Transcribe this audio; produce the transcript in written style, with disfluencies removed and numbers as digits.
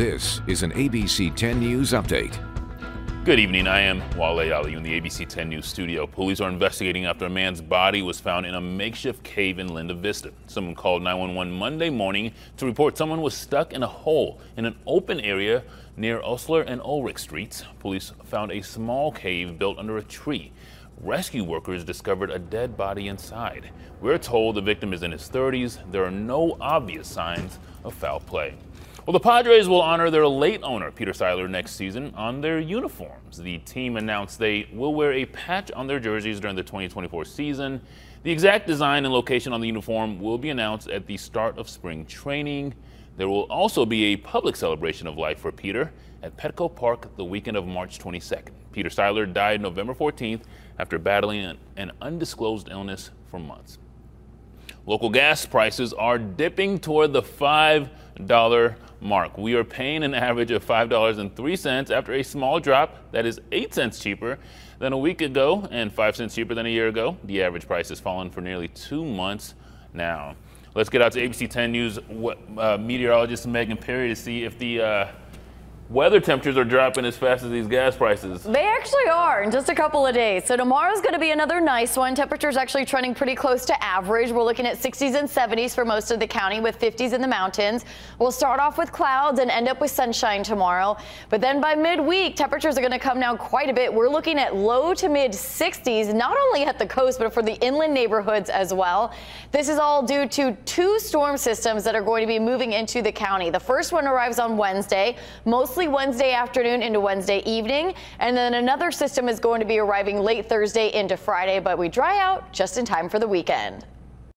This is an ABC 10 News update. Good evening, I am Wale Ali in the ABC 10 News studio. Police are investigating after a man's body was found in a makeshift cave in Linda Vista. Someone called 911 Monday morning to report someone was stuck in a hole in an open area near Osler and Ulrich streets. Police found a small cave built under a tree. Rescue workers discovered a dead body inside. We're told the victim is in his 30s. There are no obvious signs of foul play. Well, the Padres will honor their late owner, Peter Seidler, next season on their uniforms. The team announced they will wear a patch on their jerseys during the 2024 season. The exact design and location on the uniform will be announced at the start of spring training. There will also be a public celebration of life for Peter at Petco Park the weekend of March 22nd. Peter Seidler died November 14th after battling an undisclosed illness for months. Local gas prices are dipping toward the $5 mark. We are paying an average of $5.03 after a small drop that is 8 cents cheaper than a week ago and 5 cents cheaper than a year ago. The average price has fallen for nearly 2 months now. Let's get out to ABC 10 News meteorologist Megan Perry to see if the weather temperatures are dropping as fast as these gas prices. They actually are in just a couple of days. So tomorrow's going to be another nice one. Temperatures actually trending pretty close to average. We're looking at 60s and 70s for most of the county with 50s in the mountains. We'll start off with clouds and end up with sunshine tomorrow. But then by midweek, temperatures are going to come down quite a bit. We're looking at low to mid 60s, not only at the coast, but for the inland neighborhoods as well. This is all due to 2 storm systems that are going to be moving into the county. The first one arrives on Wednesday, mostly Wednesday afternoon into Wednesday evening, and then another system is going to be arriving late Thursday into Friday, but we dry out just in time for the weekend.